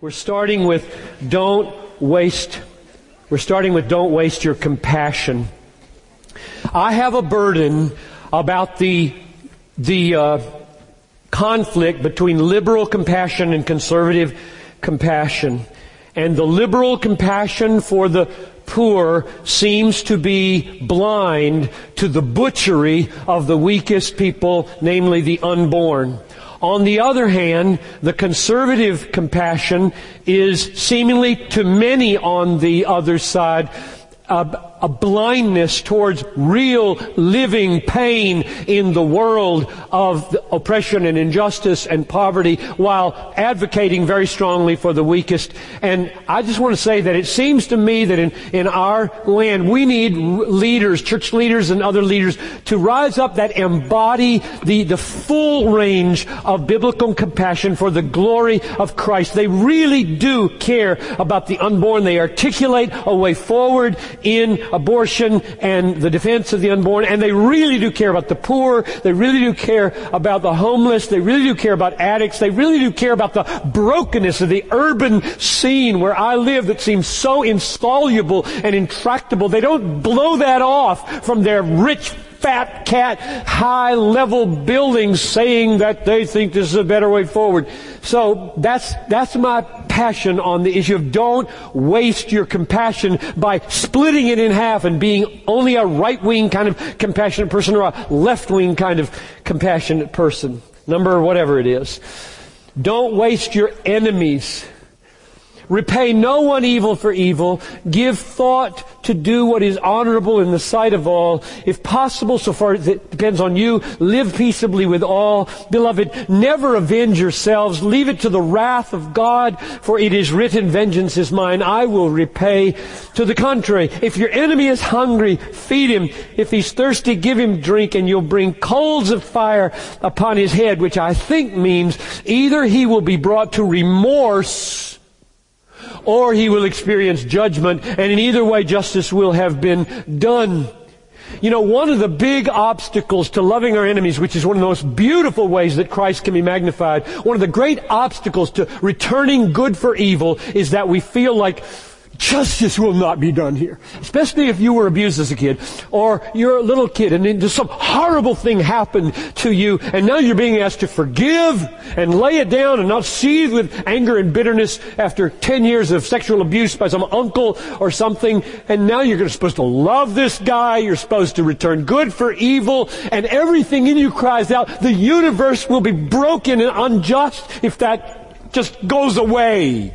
We're starting with don't waste. We're starting with don't waste your compassion. I have a burden about the conflict between liberal compassion and conservative compassion. And the liberal compassion for the poor seems to be blind to the butchery of the weakest people, namely the unborn. On the other hand, the conservative compassion is seemingly to many on the other side a blindness towards real living pain in the world of oppression and injustice and poverty, while advocating very strongly for the weakest. And I just want to say that it seems to me that in our land we need leaders, church leaders and other leaders, to rise up that embody the full range of biblical compassion for the glory of Christ. They really do care about the unborn. They articulate a way forward in abortion and the defense of the unborn, and they really do care about the poor. They really do care about the homeless. They really do care about addicts. They really do care about the brokenness of the urban scene where I live that seems so insoluble and intractable. They don't blow that off from their rich fat cat high-level buildings saying that they think this is a better way forward. So that's my passion on the issue of don't waste your compassion by splitting it in half and being only a right-wing kind of compassionate person or a left-wing kind of compassionate person, number whatever it is. Don't waste your enemies. Repay no one evil for evil. Give thought to do what is honorable in the sight of all. If possible, so far as it depends on you, live peaceably with all. Beloved, never avenge yourselves. Leave it to the wrath of God, for it is written, vengeance is mine, I will repay. To the contrary, if your enemy is hungry, feed him. If he's thirsty, give him drink, and you'll bring coals of fire upon his head, which I think means either he will be brought to remorse, or he will experience judgment, and in either way justice will have been done. You know, one of the big obstacles to loving our enemies, which is one of the most beautiful ways that Christ can be magnified, one of the great obstacles to returning good for evil is that we feel like justice will not be done here. Especially if you were abused as a kid, or you're a little kid and then just some horrible thing happened to you, and now you're being asked to forgive and lay it down and not seethe with anger and bitterness after 10 years of sexual abuse by some uncle or something, and now you're supposed to love this guy, you're supposed to return good for evil, and everything in you cries out, the universe will be broken and unjust if that just goes away.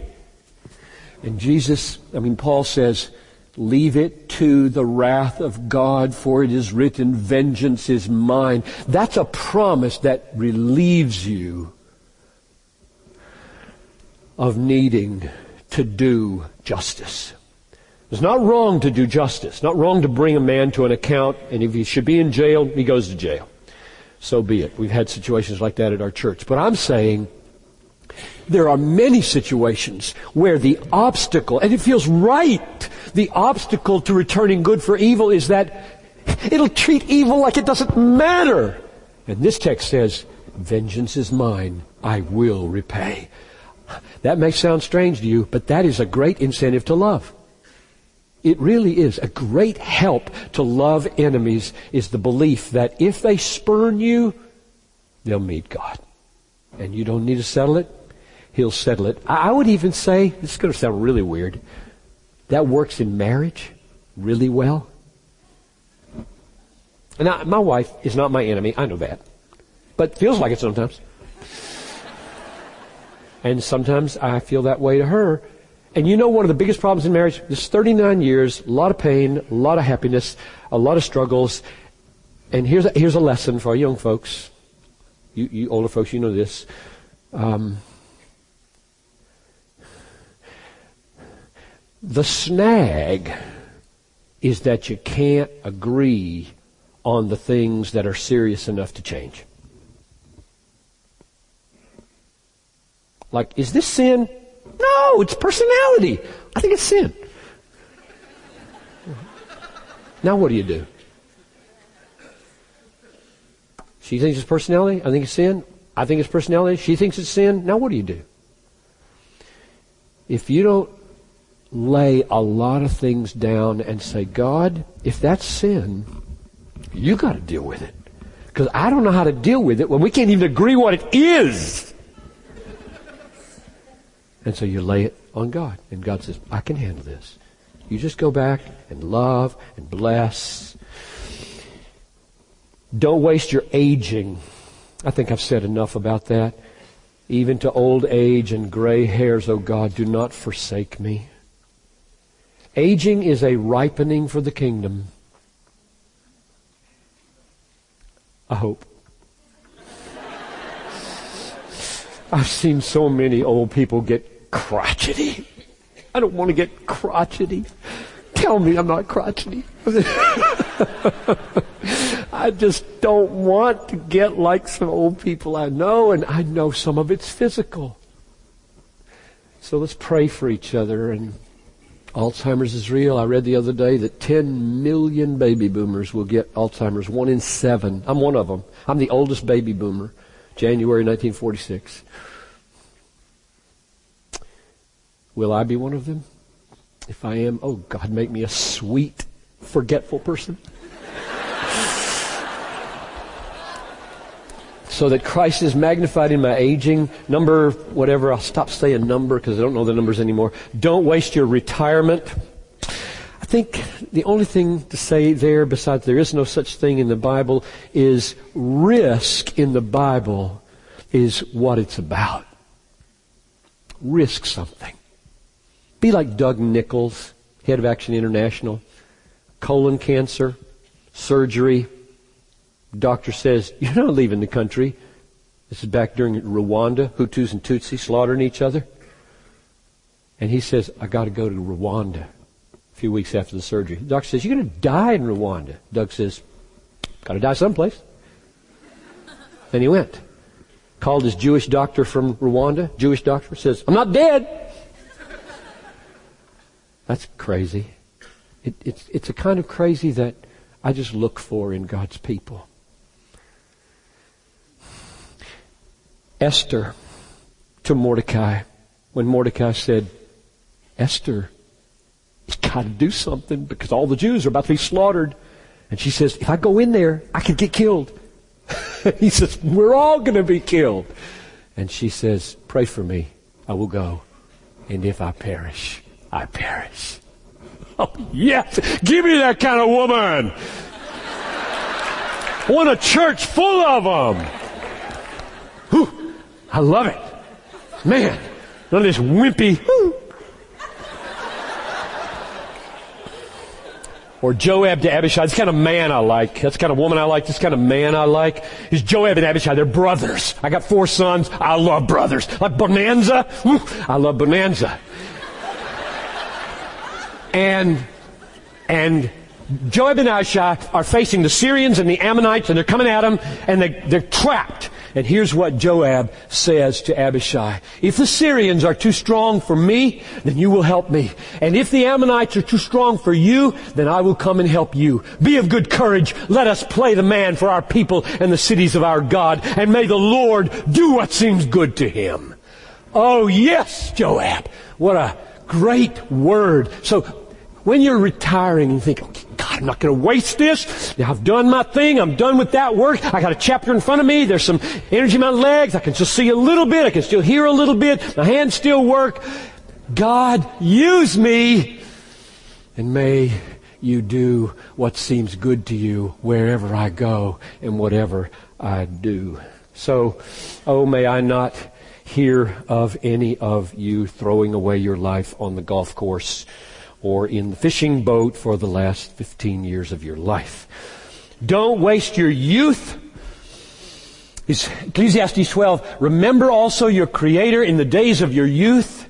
And Paul says, leave it to the wrath of God, for it is written, vengeance is mine. That's a promise that relieves you of needing to do justice. It's not wrong to do justice, not wrong to bring a man to an account, and if he should be in jail, he goes to jail. So be it. We've had situations like that at our church. But I'm saying, there are many situations where the obstacle, and it feels right, the obstacle to returning good for evil is that it'll treat evil like it doesn't matter. And this text says, vengeance is mine, I will repay. That may sound strange to you, but that is a great incentive to love. It really is. A great help to love enemies is the belief that if they spurn you, they'll meet God. And you don't need to settle it. He'll settle it. I would even say, this is going to sound really weird, that works in marriage really well. And my wife is not my enemy. I know that. But feels like it sometimes. And sometimes I feel that way to her. And you know one of the biggest problems in marriage? This 39 years, a lot of pain, a lot of happiness, a lot of struggles. And here's a lesson for our young folks. You older folks, you know this. The snag is that you can't agree on the things that are serious enough to change. Like, is this sin? No, it's personality. I think it's sin. Now what do? She thinks it's personality. I think it's sin. I think it's personality. She thinks it's sin. Now what do? if you don't lay a lot of things down and say, God, if that's sin, you got to deal with it. Because I don't know how to deal with it when we can't even agree what it is. And so you lay it on God. And God says, I can handle this. You just go back and love and bless. Don't waste your aging. I think I've said enough about that. Even to old age and gray hairs, oh God, do not forsake me. Aging is a ripening for the kingdom. I hope. I've seen so many old people get crotchety. I don't want to get crotchety. Tell me I'm not crotchety. I just don't want to get like some old people I know, and I know some of it's physical. So let's pray for each other. And Alzheimer's is real. I read the other day that 10 million baby boomers will get Alzheimer's, 1 in 7. I'm one of them. I'm the oldest baby boomer, January 1946. Will I be one of them? If I am, oh God, make me a sweet, forgetful person. So that Christ is magnified in my aging. Number, whatever, I'll stop saying number because I don't know the numbers anymore. Don't waste your retirement. I think the only thing to say there, besides there is no such thing in the Bible, is risk in the Bible is what it's about. Risk something. Be like Doug Nichols, head of Action International. Colon cancer, surgery. Doctor says, you're not leaving the country. This is back during Rwanda, Hutus and Tutsi slaughtering each other. And he says, I got to go to Rwanda a few weeks after the surgery. The doctor says, you're going to die in Rwanda. Doug says, got to die someplace. And he went. Called his Jewish doctor from Rwanda. Jewish doctor says, I'm not dead. That's crazy. It's a kind of crazy that I just look for in God's people. Esther to Mordecai, when Mordecai said, Esther, you got to do something because all the Jews are about to be slaughtered. And she says, if I go in there, I could get killed. He says, we're all going to be killed. And she says, pray for me. I will go. And if I perish, I perish. Oh, yes. Give me that kind of woman. I want a church full of them. Whew, I love it. Man, none of this wimpy. Whew. Or Joab to Abishai. That's the kind of man I like. That's the kind of woman I like. That's the kind of man I like. Is Joab and Abishai. They're brothers. I got 4 sons. I love brothers. Like Bonanza. Whew, I love Bonanza. And Joab and Abishai are facing the Syrians and the Ammonites, and they're coming at them, and they're trapped. And here's what Joab says to Abishai. If the Syrians are too strong for me, then you will help me. And if the Ammonites are too strong for you, then I will come and help you. Be of good courage. Let us play the man for our people and the cities of our God. And may the Lord do what seems good to him. Oh, yes, Joab. What a great word. So, when you're retiring and you think, okay, God, I'm not going to waste this. I've done my thing. I'm done with that work. I got a chapter in front of me. There's some energy in my legs. I can still see a little bit. I can still hear a little bit. My hands still work. God, use me. And may you do what seems good to you wherever I go and whatever I do. So, oh, may I not hear of any of you throwing away your life on the golf course or in the fishing boat for the last 15 years of your life. Don't waste your youth. It's Ecclesiastes 12, remember also your Creator in the days of your youth,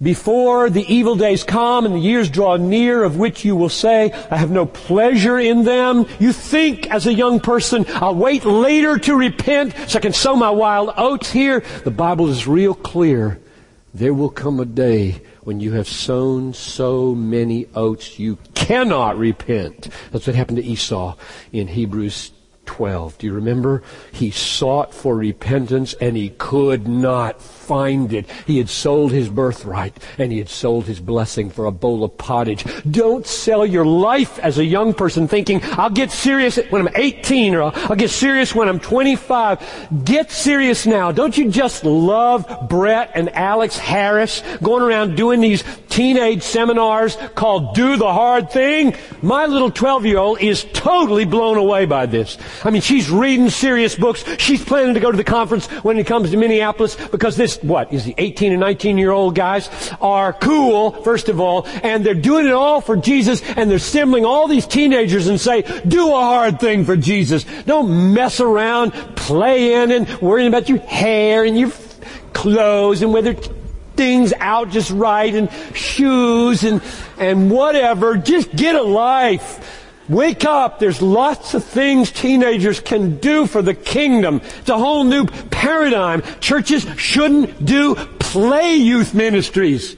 before the evil days come and the years draw near, of which you will say, I have no pleasure in them. You think as a young person, I'll wait later to repent so I can sow my wild oats here. The Bible is real clear. There will come a day when you have sown so many oats, you cannot repent. That's what happened to Esau in Hebrews 12. Do you remember? He sought for repentance and he could not find it. find it. He had sold his birthright, and he had sold his blessing for a bowl of pottage. Don't sell your life as a young person thinking, I'll get serious when I'm 18, or I'll get serious when I'm 25. Get serious now. Don't you just love Brett and Alex Harris going around doing these teenage seminars called Do the Hard Thing? My little 12-year-old is totally blown away by this. I mean, she's reading serious books. She's planning to go to the conference when it comes to Minneapolis, because this, what, is the 18 and 19-year-old guys are cool, first of all, and they're doing it all for Jesus, and they're assembling all these teenagers and say, do a hard thing for Jesus. Don't mess around playing and worrying about your hair and your clothes and whether things out just right and shoes and whatever. Just get a life. Wake up. There's lots of things teenagers can do for the kingdom. It's a whole new paradigm. Churches shouldn't do play youth ministries.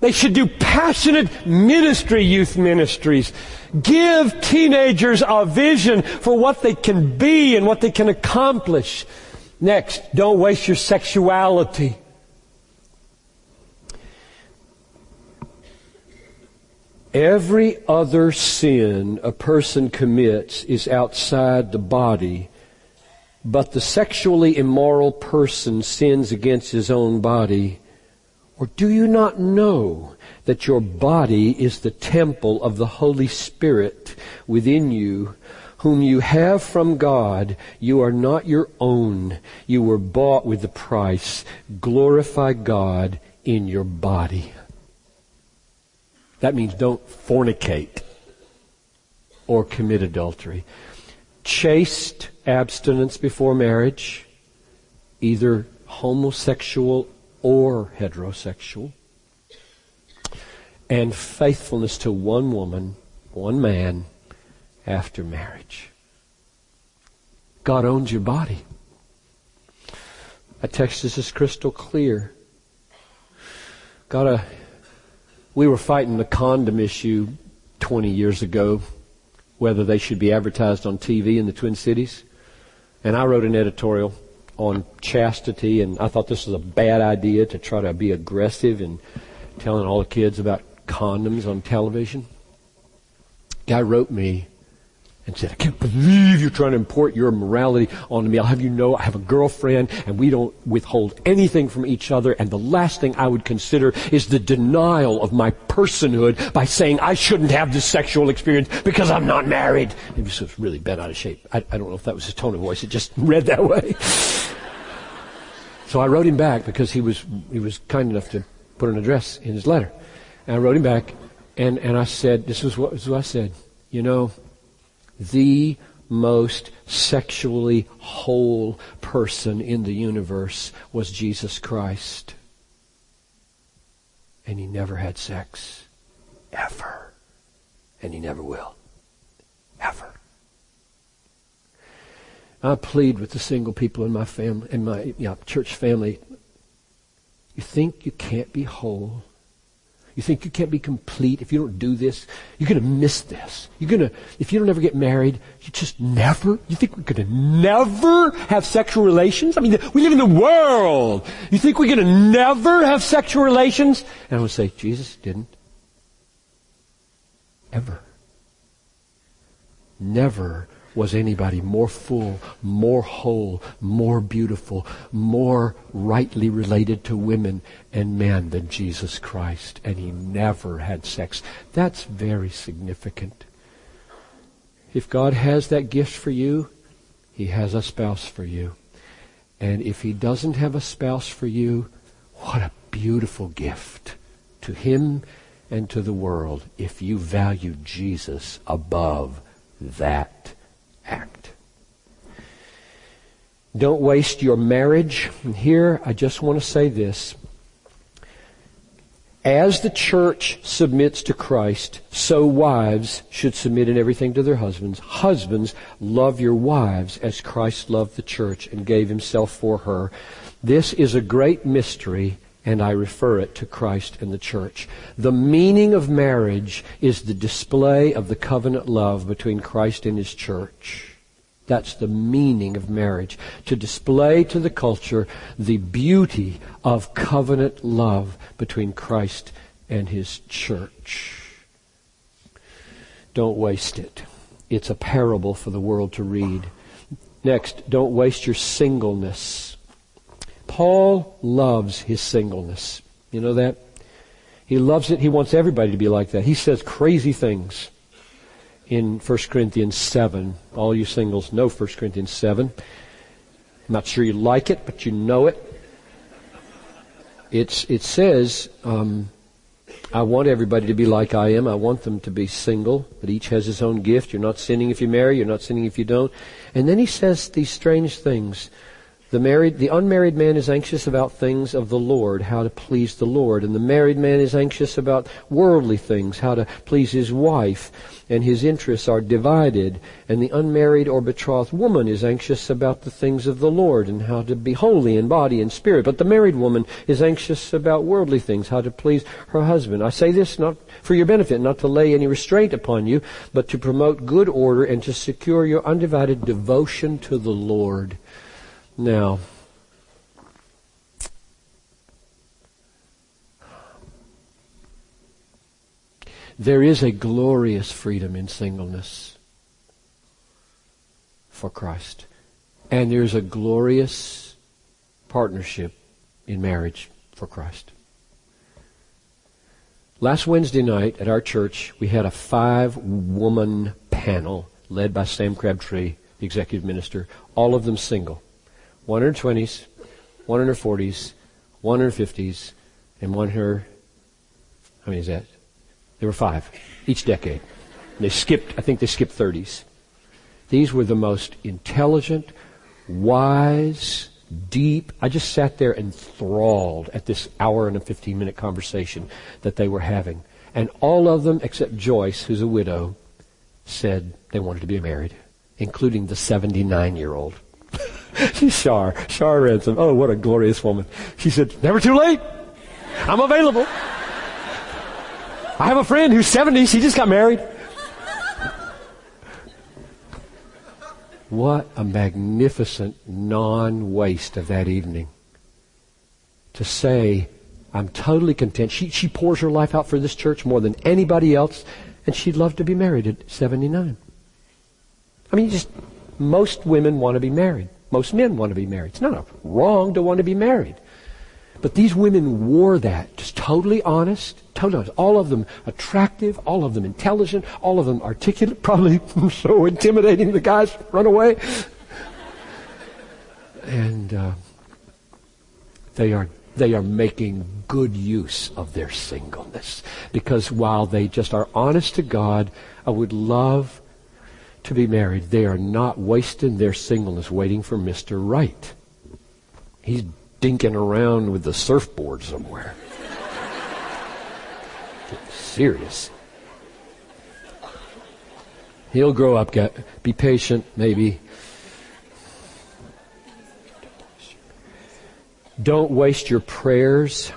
They should do passionate ministry youth ministries. Give teenagers a vision for what they can be and what they can accomplish. Next, don't waste your sexuality. Every other sin a person commits is outside the body, but the sexually immoral person sins against his own body. Or do you not know that your body is the temple of the Holy Spirit within you, whom you have from God? You are not your own. You were bought with a price. Glorify God in your body. That means don't fornicate or commit adultery. Chaste abstinence before marriage, either homosexual or heterosexual. And faithfulness to one woman, one man, after marriage. God owns your body. That text is crystal clear. We were fighting the condom issue 20 years ago, whether they should be advertised on TV in the Twin Cities. And I wrote an editorial on chastity, and I thought this was a bad idea to try to be aggressive in telling all the kids about condoms on television. Guy wrote me and said, I can't believe you're trying to import your morality onto me. I'll have you know I have a girlfriend, and we don't withhold anything from each other, and the last thing I would consider is the denial of my personhood by saying I shouldn't have this sexual experience because I'm not married. He was really bent out of shape. I don't know if that was his tone of voice. It just read that way. So I wrote him back, because he was kind enough to put an address in his letter. And I wrote him back, and I said, this is what I said. You know, the most sexually whole person in the universe was Jesus Christ. And he never had sex. Ever. And he never will. Ever. I plead with the single people in my family, in my church family. You think you can't be whole? You think you can't be complete if you don't do this? You're going to miss this. If you don't ever get married, you think we're going to never have sexual relations? I mean, we live in the world. You think we're going to never have sexual relations? And I would say, Jesus didn't. Ever. Never was anybody more full, more whole, more beautiful, more rightly related to women and men than Jesus Christ. And he never had sex. That's very significant. If God has that gift for you, he has a spouse for you. And if he doesn't have a spouse for you, what a beautiful gift to him and to the world if you value Jesus above that act. Don't waste your marriage. And here, I just want to say this. As the church submits to Christ, so wives should submit in everything to their husbands. Husbands, love your wives as Christ loved the church and gave himself for her. This is a great mystery, and I refer it to Christ and the church. The meaning of marriage is the display of the covenant love between Christ and his church. That's the meaning of marriage, to display to the culture the beauty of covenant love between Christ and His church. Don't waste it. It's a parable for the world to read. Next, don't waste your singleness. Paul loves his singleness. You know that? He loves it. He wants everybody to be like that. He says crazy things in 1 Corinthians 7. All you singles know 1 Corinthians 7. I'm not sure you like it, but you know it. It says, I want everybody to be like I am. I want them to be single, but each has his own gift. You're not sinning if you marry. You're not sinning if you don't. And then he says these strange things. The unmarried man is anxious about things of the Lord, how to please the Lord. And the married man is anxious about worldly things, how to please his wife. And his interests are divided. And the unmarried or betrothed woman is anxious about the things of the Lord and how to be holy in body and spirit. But the married woman is anxious about worldly things, how to please her husband. I say this not for your benefit, not to lay any restraint upon you, but to promote good order and to secure your undivided devotion to the Lord. Now, there is a glorious freedom in singleness for Christ. And there is a glorious partnership in marriage for Christ. Last Wednesday night at our church, we had a 5-woman panel led by Sam Crabtree, the executive minister, all of them single. One in her 20s, one in her 40s, one in her 50s, and one in her... How many is that? There were 5 each decade. And they skipped 30s. These were the most intelligent, wise, deep... I just sat there enthralled at this hour and a 15-minute conversation that they were having. And all of them, except Joyce, who's a widow, said they wanted to be married, including the 79-year-old. She's Char Ransom. Oh, what a glorious woman. She said, never too late. I'm available. I have a friend who's 70. She just got married. What a magnificent non-waste of that evening. To say, I'm totally content. She pours her life out for this church more than anybody else, and she'd love to be married at 79. I mean, most women want to be married. Most men want to be married. It's not wrong to want to be married. But these women wore that, just totally honest, all of them attractive, all of them intelligent, all of them articulate, probably so intimidating the guys run away. And they are making good use of their singleness. Because while they just are honest to God, I would love to be married, they are not wasting their singleness waiting for Mr. Right. He's dinking around with the surfboard somewhere. Serious. He'll grow up. Be patient, maybe. Don't waste your prayers.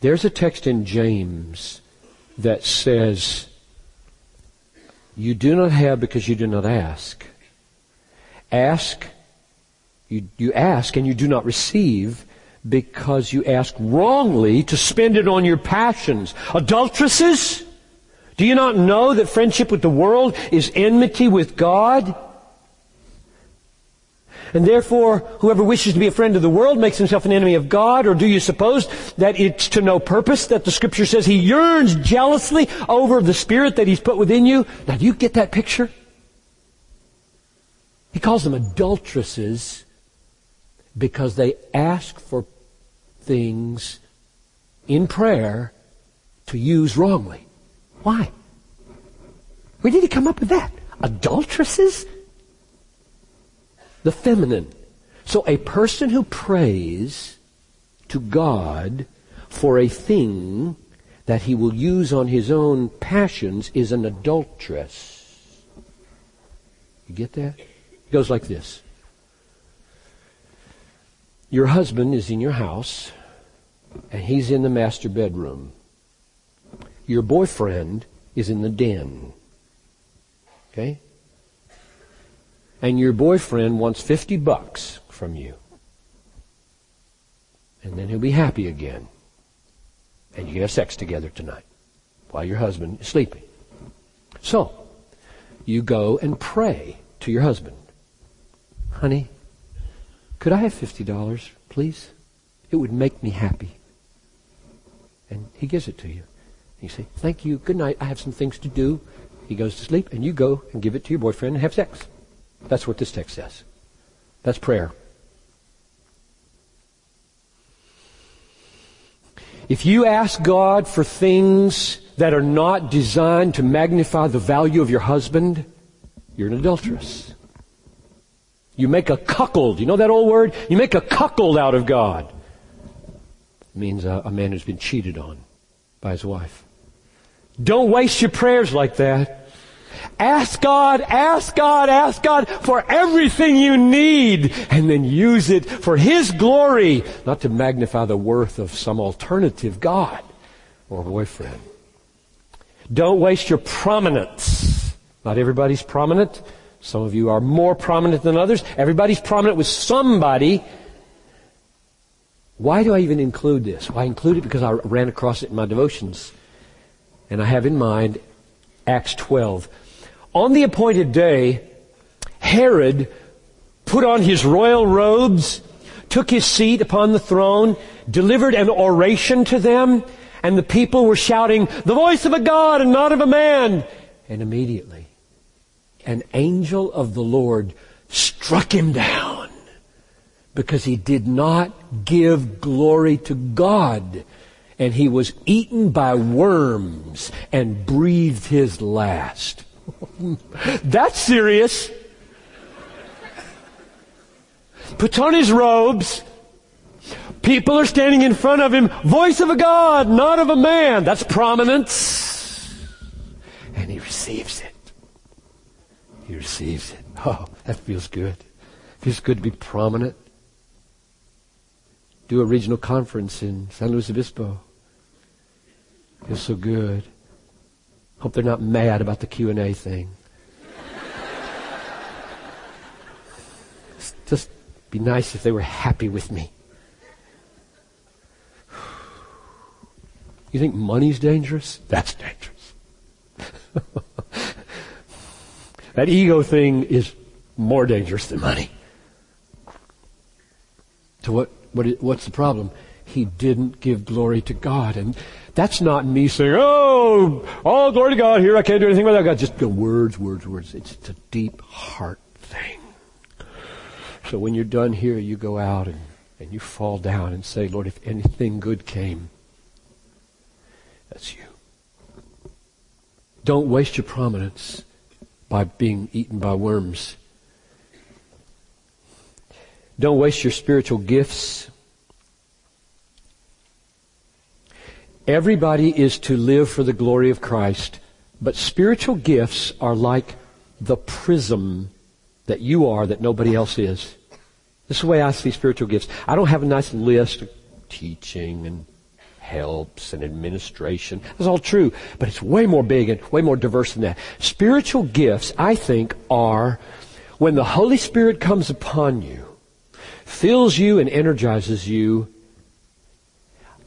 There's a text in James that says, you do not have because you do not ask. You ask and you do not receive because you ask wrongly to spend it on your passions. Adulteresses, do you not know that friendship with the world is enmity with God? And therefore, whoever wishes to be a friend of the world makes himself an enemy of God. Or do you suppose that it's to no purpose that the Scripture says He yearns jealously over the Spirit that He's put within you? Now, do you get that picture? He calls them adulteresses because they ask for things in prayer to use wrongly. Why? Where did he come up with that? Adulteresses? The feminine. So a person who prays to God for a thing that he will use on his own passions is an adulteress. You get that? It goes like this. Your husband is in your house, and he's in the master bedroom. Your boyfriend is in the den. Okay? and your boyfriend wants $50 from you. And then he'll be happy again. And you can have sex together tonight while your husband is sleeping. So, you go and pray to your husband. Honey, could I have $50, please? It would make me happy. And he gives it to you. And you say, thank you, good night, I have some things to do. He goes to sleep, and you go and give it to your boyfriend and have sex. That's what this text says. That's prayer. If you ask God for things that are not designed to magnify the value of your husband, you're an adulteress. You make a cuckold. You know that old word? You make a cuckold out of God. It means a man who's been cheated on by his wife. Don't waste your prayers like that. Ask God, ask God, ask God for everything you need, and then use it for His glory, not to magnify the worth of some alternative God or boyfriend. Don't waste your prominence. Not everybody's prominent. Some of you are more prominent than others. Everybody's prominent with somebody. Why do I even include this? Well, I include it because I ran across it in my devotions. And I have in mind Acts 12. On the appointed day, Herod put on his royal robes, took his seat upon the throne, delivered an oration to them, and the people were shouting, "The voice of a God and not of a man!" And immediately, an angel of the Lord struck him down because he did not give glory to God. And he was eaten by worms and breathed his last. That's serious. Puts on his robes. People are standing in front of him. Voice of a God, not of a man. That's prominence. And he receives it. He receives it. Oh, that feels good. Feels good to be prominent. Do a regional conference in San Luis Obispo. Feels so good. Hope they're not mad about the Q&A thing. Just be nice if they were happy with me. You think money's dangerous? That's dangerous. That ego thing is more dangerous than money. To what? What's the problem? He didn't give glory to God. And that's not me saying, oh, all glory to God here. I can't do anything without God. Just go words, words, words. It's a deep heart thing. So when you're done here, you go out and you fall down and say, Lord, if anything good came, that's you. Don't waste your prominence by being eaten by worms. Don't waste your spiritual gifts. Everybody is to live for the glory of Christ, but spiritual gifts are like the prism that you are that nobody else is. This is the way I see spiritual gifts. I don't have a nice list of teaching and helps and administration. That's all true, but it's way more big and way more diverse than that. Spiritual gifts, I think, are when the Holy Spirit comes upon you, fills you and energizes you,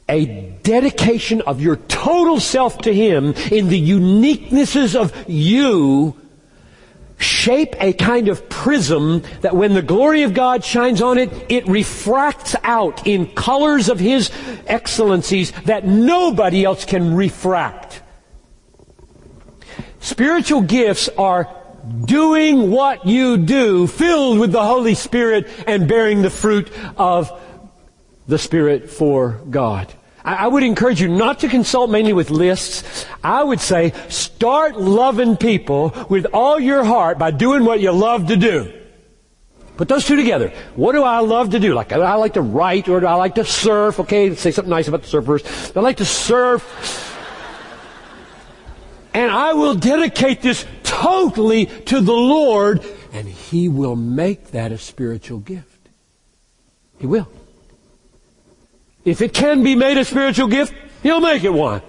a dedication of your total self to Him in the uniquenesses of you shape a kind of prism that when the glory of God shines on it, it refracts out in colors of His excellencies that nobody else can refract. Spiritual gifts are doing what you do, filled with the Holy Spirit and bearing the fruit of the Spirit for God. I would encourage you not to consult mainly with lists. I would say start loving people with all your heart by doing what you love to do. Put those two together. What do I love to do? Like, I like to write, or do I like to surf? Okay, let's say something nice about the surfers. I like to surf. And I will dedicate this totally to the Lord, and He will make that a spiritual gift. He will. If it can be made a spiritual gift, He'll make it one.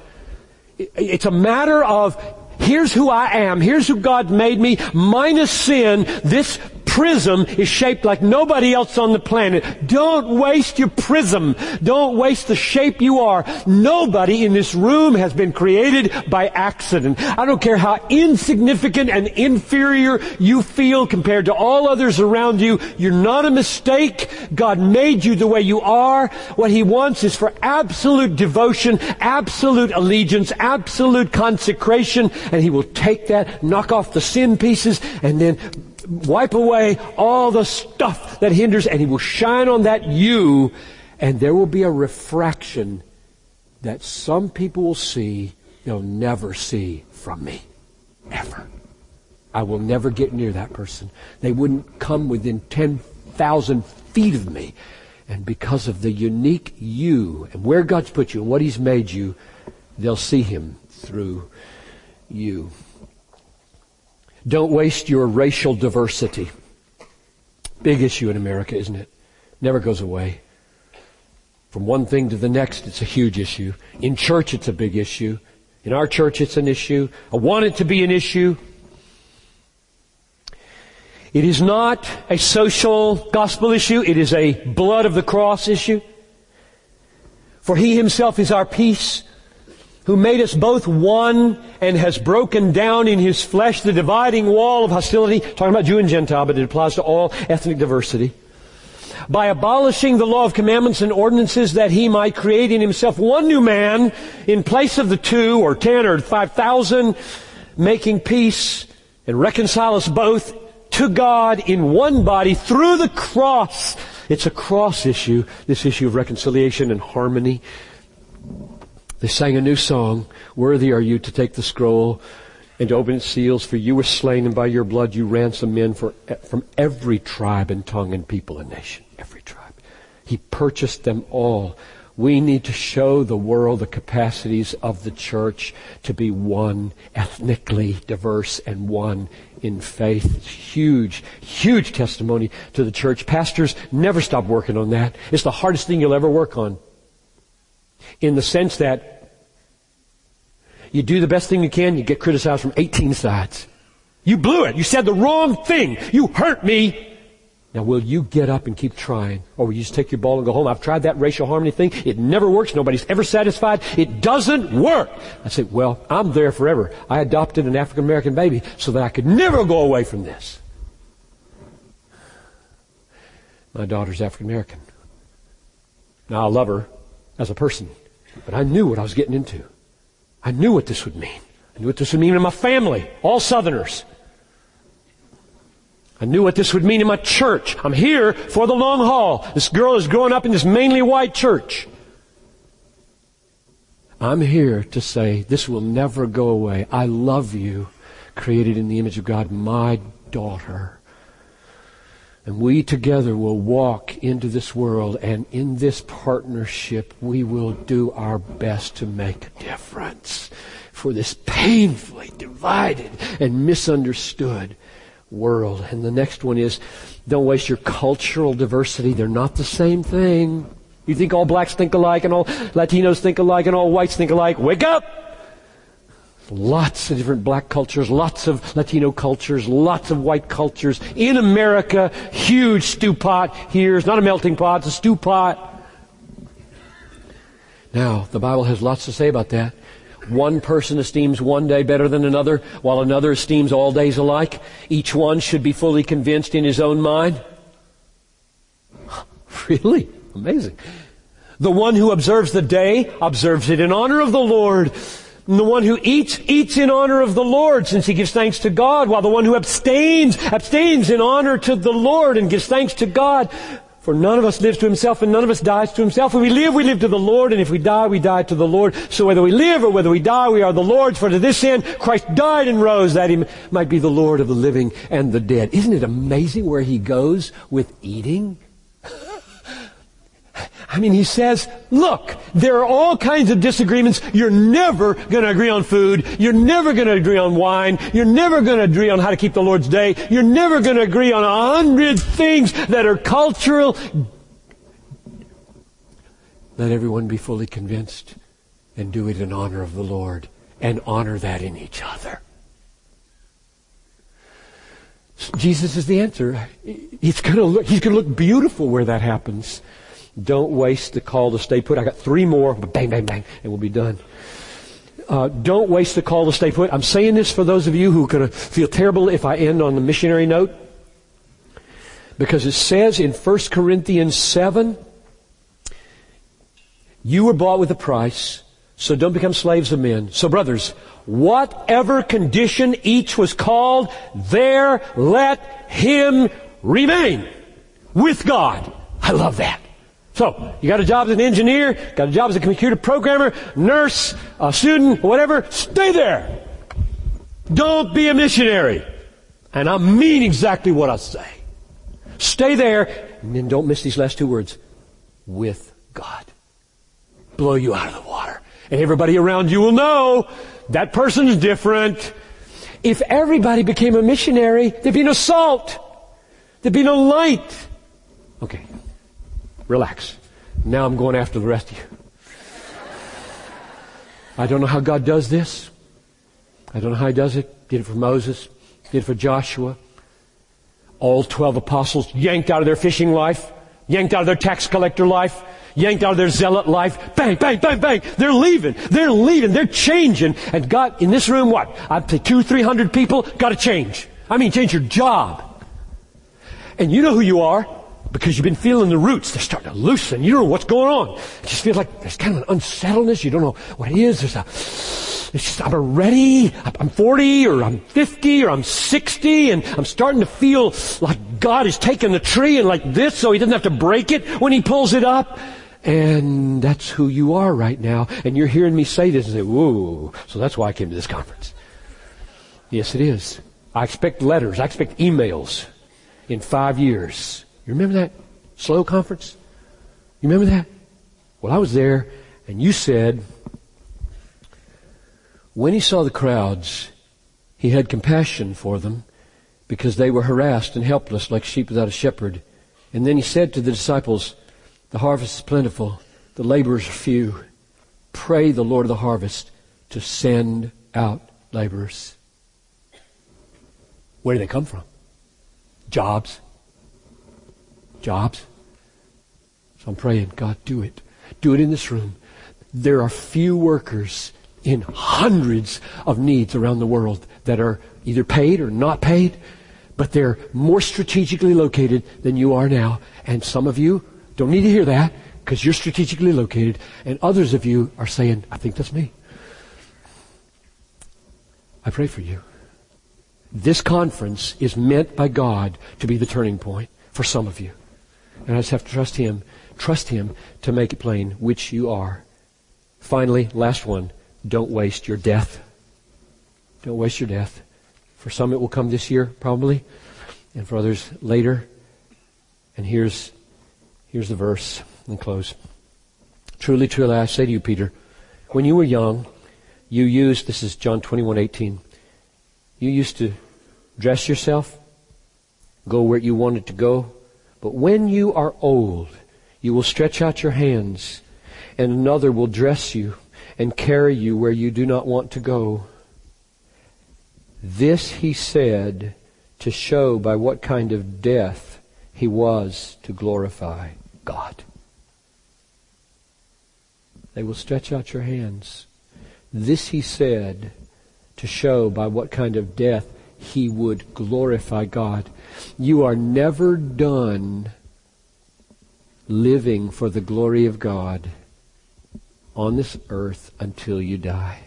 It's a matter of, here's who I am, here's who God made me, minus sin, this prism is shaped like nobody else on the planet. Don't waste your prism. Don't waste the shape you are. Nobody in this room has been created by accident. I don't care how insignificant and inferior you feel compared to all others around you. You're not a mistake. God made you the way you are. What He wants is for absolute devotion, absolute allegiance, absolute consecration, and He will take that, knock off the sin pieces, and then wipe away all the stuff that hinders, and He will shine on that you, and there will be a refraction that some people will see they'll never see from me, ever. I will never get near that person. They wouldn't come within 10,000 feet of me. And because of the unique you and where God's put you and what He's made you, they'll see Him through you. Don't waste your racial diversity. Big issue in America, isn't it? Never goes away. From one thing to the next, it's a huge issue. In church, it's a big issue. In our church, it's an issue. I want it to be an issue. It is not a social gospel issue. It is a blood of the cross issue. For He Himself is our peace, who made us both one and has broken down in His flesh the dividing wall of hostility. Talking about Jew and Gentile, but it applies to all ethnic diversity. By abolishing the law of commandments and ordinances, that He might create in Himself one new man in place of the 2 or 10 or 5,000, making peace, and reconcile us both to God in one body through the cross. It's a cross issue, this issue of reconciliation and harmony. They sang a new song, "Worthy are you to take the scroll and to open its seals, for you were slain, and by your blood you ransomed men from every tribe and tongue and people and nation." Every tribe. He purchased them all. We need to show the world the capacities of the church to be one, ethnically diverse, and one in faith. It's huge, huge testimony to the church. Pastors, never stop working on that. It's the hardest thing you'll ever work on, in the sense that you do the best thing you can, you get criticized from 18 sides. You blew it. You said the wrong thing. You hurt me. Now, will you get up and keep trying? Or will you just take your ball and go home? I've tried that racial harmony thing. It never works. Nobody's ever satisfied. It doesn't work. I said, well, I'm there forever. I adopted an African-American baby so that I could never go away from this. My daughter's African-American. Now, I love her as a person, but I knew what I was getting into. I knew what this would mean. I knew what this would mean in my family, all Southerners. I knew what this would mean in my church. I'm here for the long haul. This girl is growing up in this mainly white church. I'm here to say, this will never go away. I love you, created in the image of God, my daughter. And we together will walk into this world, and in this partnership we will do our best to make a difference for this painfully divided and misunderstood world. And the next one is, don't waste your cultural diversity. They're not the same thing. You think all blacks think alike and all Latinos think alike and all whites think alike. Wake up! Lots of different black cultures, lots of Latino cultures, lots of white cultures. In America, huge stew pot here. It's not a melting pot, it's a stew pot. Now, the Bible has lots to say about that. One person esteems one day better than another, while another esteems all days alike. Each one should be fully convinced in his own mind. Really? Amazing. The one who observes the day observes it in honor of the Lord. And the one who eats, eats in honor of the Lord, since he gives thanks to God, while the one who abstains, abstains in honor to the Lord and gives thanks to God. For none of us lives to himself, and none of us dies to himself. If we live to the Lord, and if we die, we die to the Lord. So whether we live or whether we die, we are the Lord's. For to this end, Christ died and rose, that He might be the Lord of the living and the dead. Isn't it amazing where He goes with eating? I mean, He says, look, there are all kinds of disagreements. You're never going to agree on food. You're never going to agree on wine. You're never going to agree on how to keep the Lord's day. You're never going to agree on 100 things that are cultural. Let everyone be fully convinced and do it in honor of the Lord, and honor that in each other. Jesus is the answer. He's going to look beautiful where that happens. Don't waste the call to stay put. I got three more. Bang, bang, bang, and we'll be done. Don't waste the call to stay put. I'm saying this for those of you who are going to feel terrible if I end on the missionary note. Because it says in 1 Corinthians 7, you were bought with a price, so don't become slaves of men. So brothers, whatever condition each was called, there let him remain with God. I love that. So, you got a job as an engineer, got a job as a computer programmer, nurse, a student, whatever, stay there. Don't be a missionary. And I mean exactly what I say. Stay there, and then don't miss these last two words, with God. Blow you out of the water. And everybody around you will know that person's different. If everybody became a missionary, there'd be no salt. There'd be no light. Okay, relax. Now I'm going after the rest of you. I don't know how God does this. I don't know how He does it. Did it for Moses. Did it for Joshua. All 12 apostles yanked out of their fishing life, yanked out of their tax collector life, yanked out of their zealot life. Bang, bang, bang, bang. They're leaving. They're leaving. They're changing. And God, in this room, what? I'd say 200-300 people got to change. I mean, change your job. And you know who you are because you've been feeling the roots. They're starting to loosen. You don't know what's going on. It just feels like there's kind of an unsettledness. You don't know what it is. It's just, I'm already, I'm 40 or I'm 50 or I'm 60 and I'm starting to feel like God is taking the tree and like this so He doesn't have to break it when He pulls it up. And that's who you are right now. And you're hearing me say this and say, whoa, so that's why I came to this conference. Yes, it is. I expect letters. I expect emails in 5 years. You remember that slow conference? You remember that? Well, I was there and you said, when He saw the crowds, He had compassion for them because they were harassed and helpless like sheep without a shepherd. And then He said to the disciples, the harvest is plentiful, the laborers are few. Pray the Lord of the harvest to send out laborers. Where do they come from? Jobs. Jobs. So I'm praying, God, do it. Do it in this room. There are few workers in hundreds of needs around the world that are either paid or not paid, but they're more strategically located than you are now. And some of you don't need to hear that because you're strategically located, and others of you are saying, I think that's me. I pray for you. This conference is meant by God to be the turning point for some of you. And I just have to trust Him to make it plain which you are. Finally, last one. Don't waste your death. Don't waste your death. For some it will come this year, probably, and for others later. And here's the verse and close. Truly, truly, I say to you, Peter, when you were young, you used, this is John 21:18, you used to dress yourself, go where you wanted to go, but when you are old, you will stretch out your hands, and another will dress you and carry you where you do not want to go. This He said to show by what kind of death He was to glorify God. They will stretch out your hands. This He said to show by what kind of death He would glorify God. You are never done living for the glory of God on this earth until you die.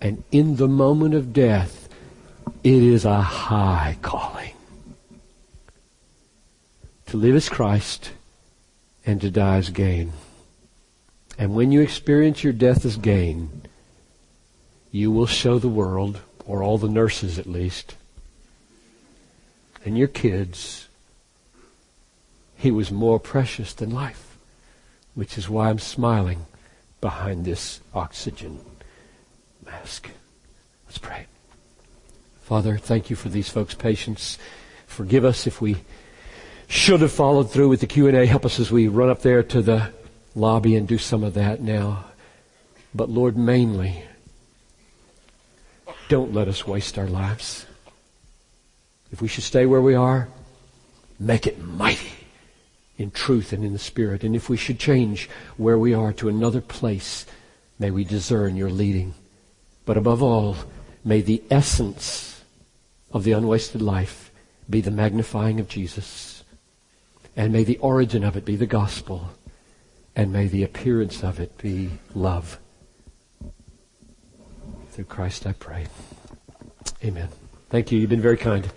And in the moment of death, it is a high calling. To live is Christ, and to die is gain. And when you experience your death as gain, you will show the world, or all the nurses at least, and your kids, He was more precious than life, which is why I'm smiling behind this oxygen mask. Let's pray. Father, thank You for these folks' patience. Forgive us if we should have followed through with the Q&A. Help us as we run up there to the lobby and do some of that now. But Lord, mainly, don't let us waste our lives. If we should stay where we are, make it mighty in truth and in the Spirit. And if we should change where we are to another place, may we discern your leading. But above all, may the essence of the unwasted life be the magnifying of Jesus. And may the origin of it be the gospel. And may the appearance of it be love. Through Christ I pray. Amen. Thank you. You've been very kind.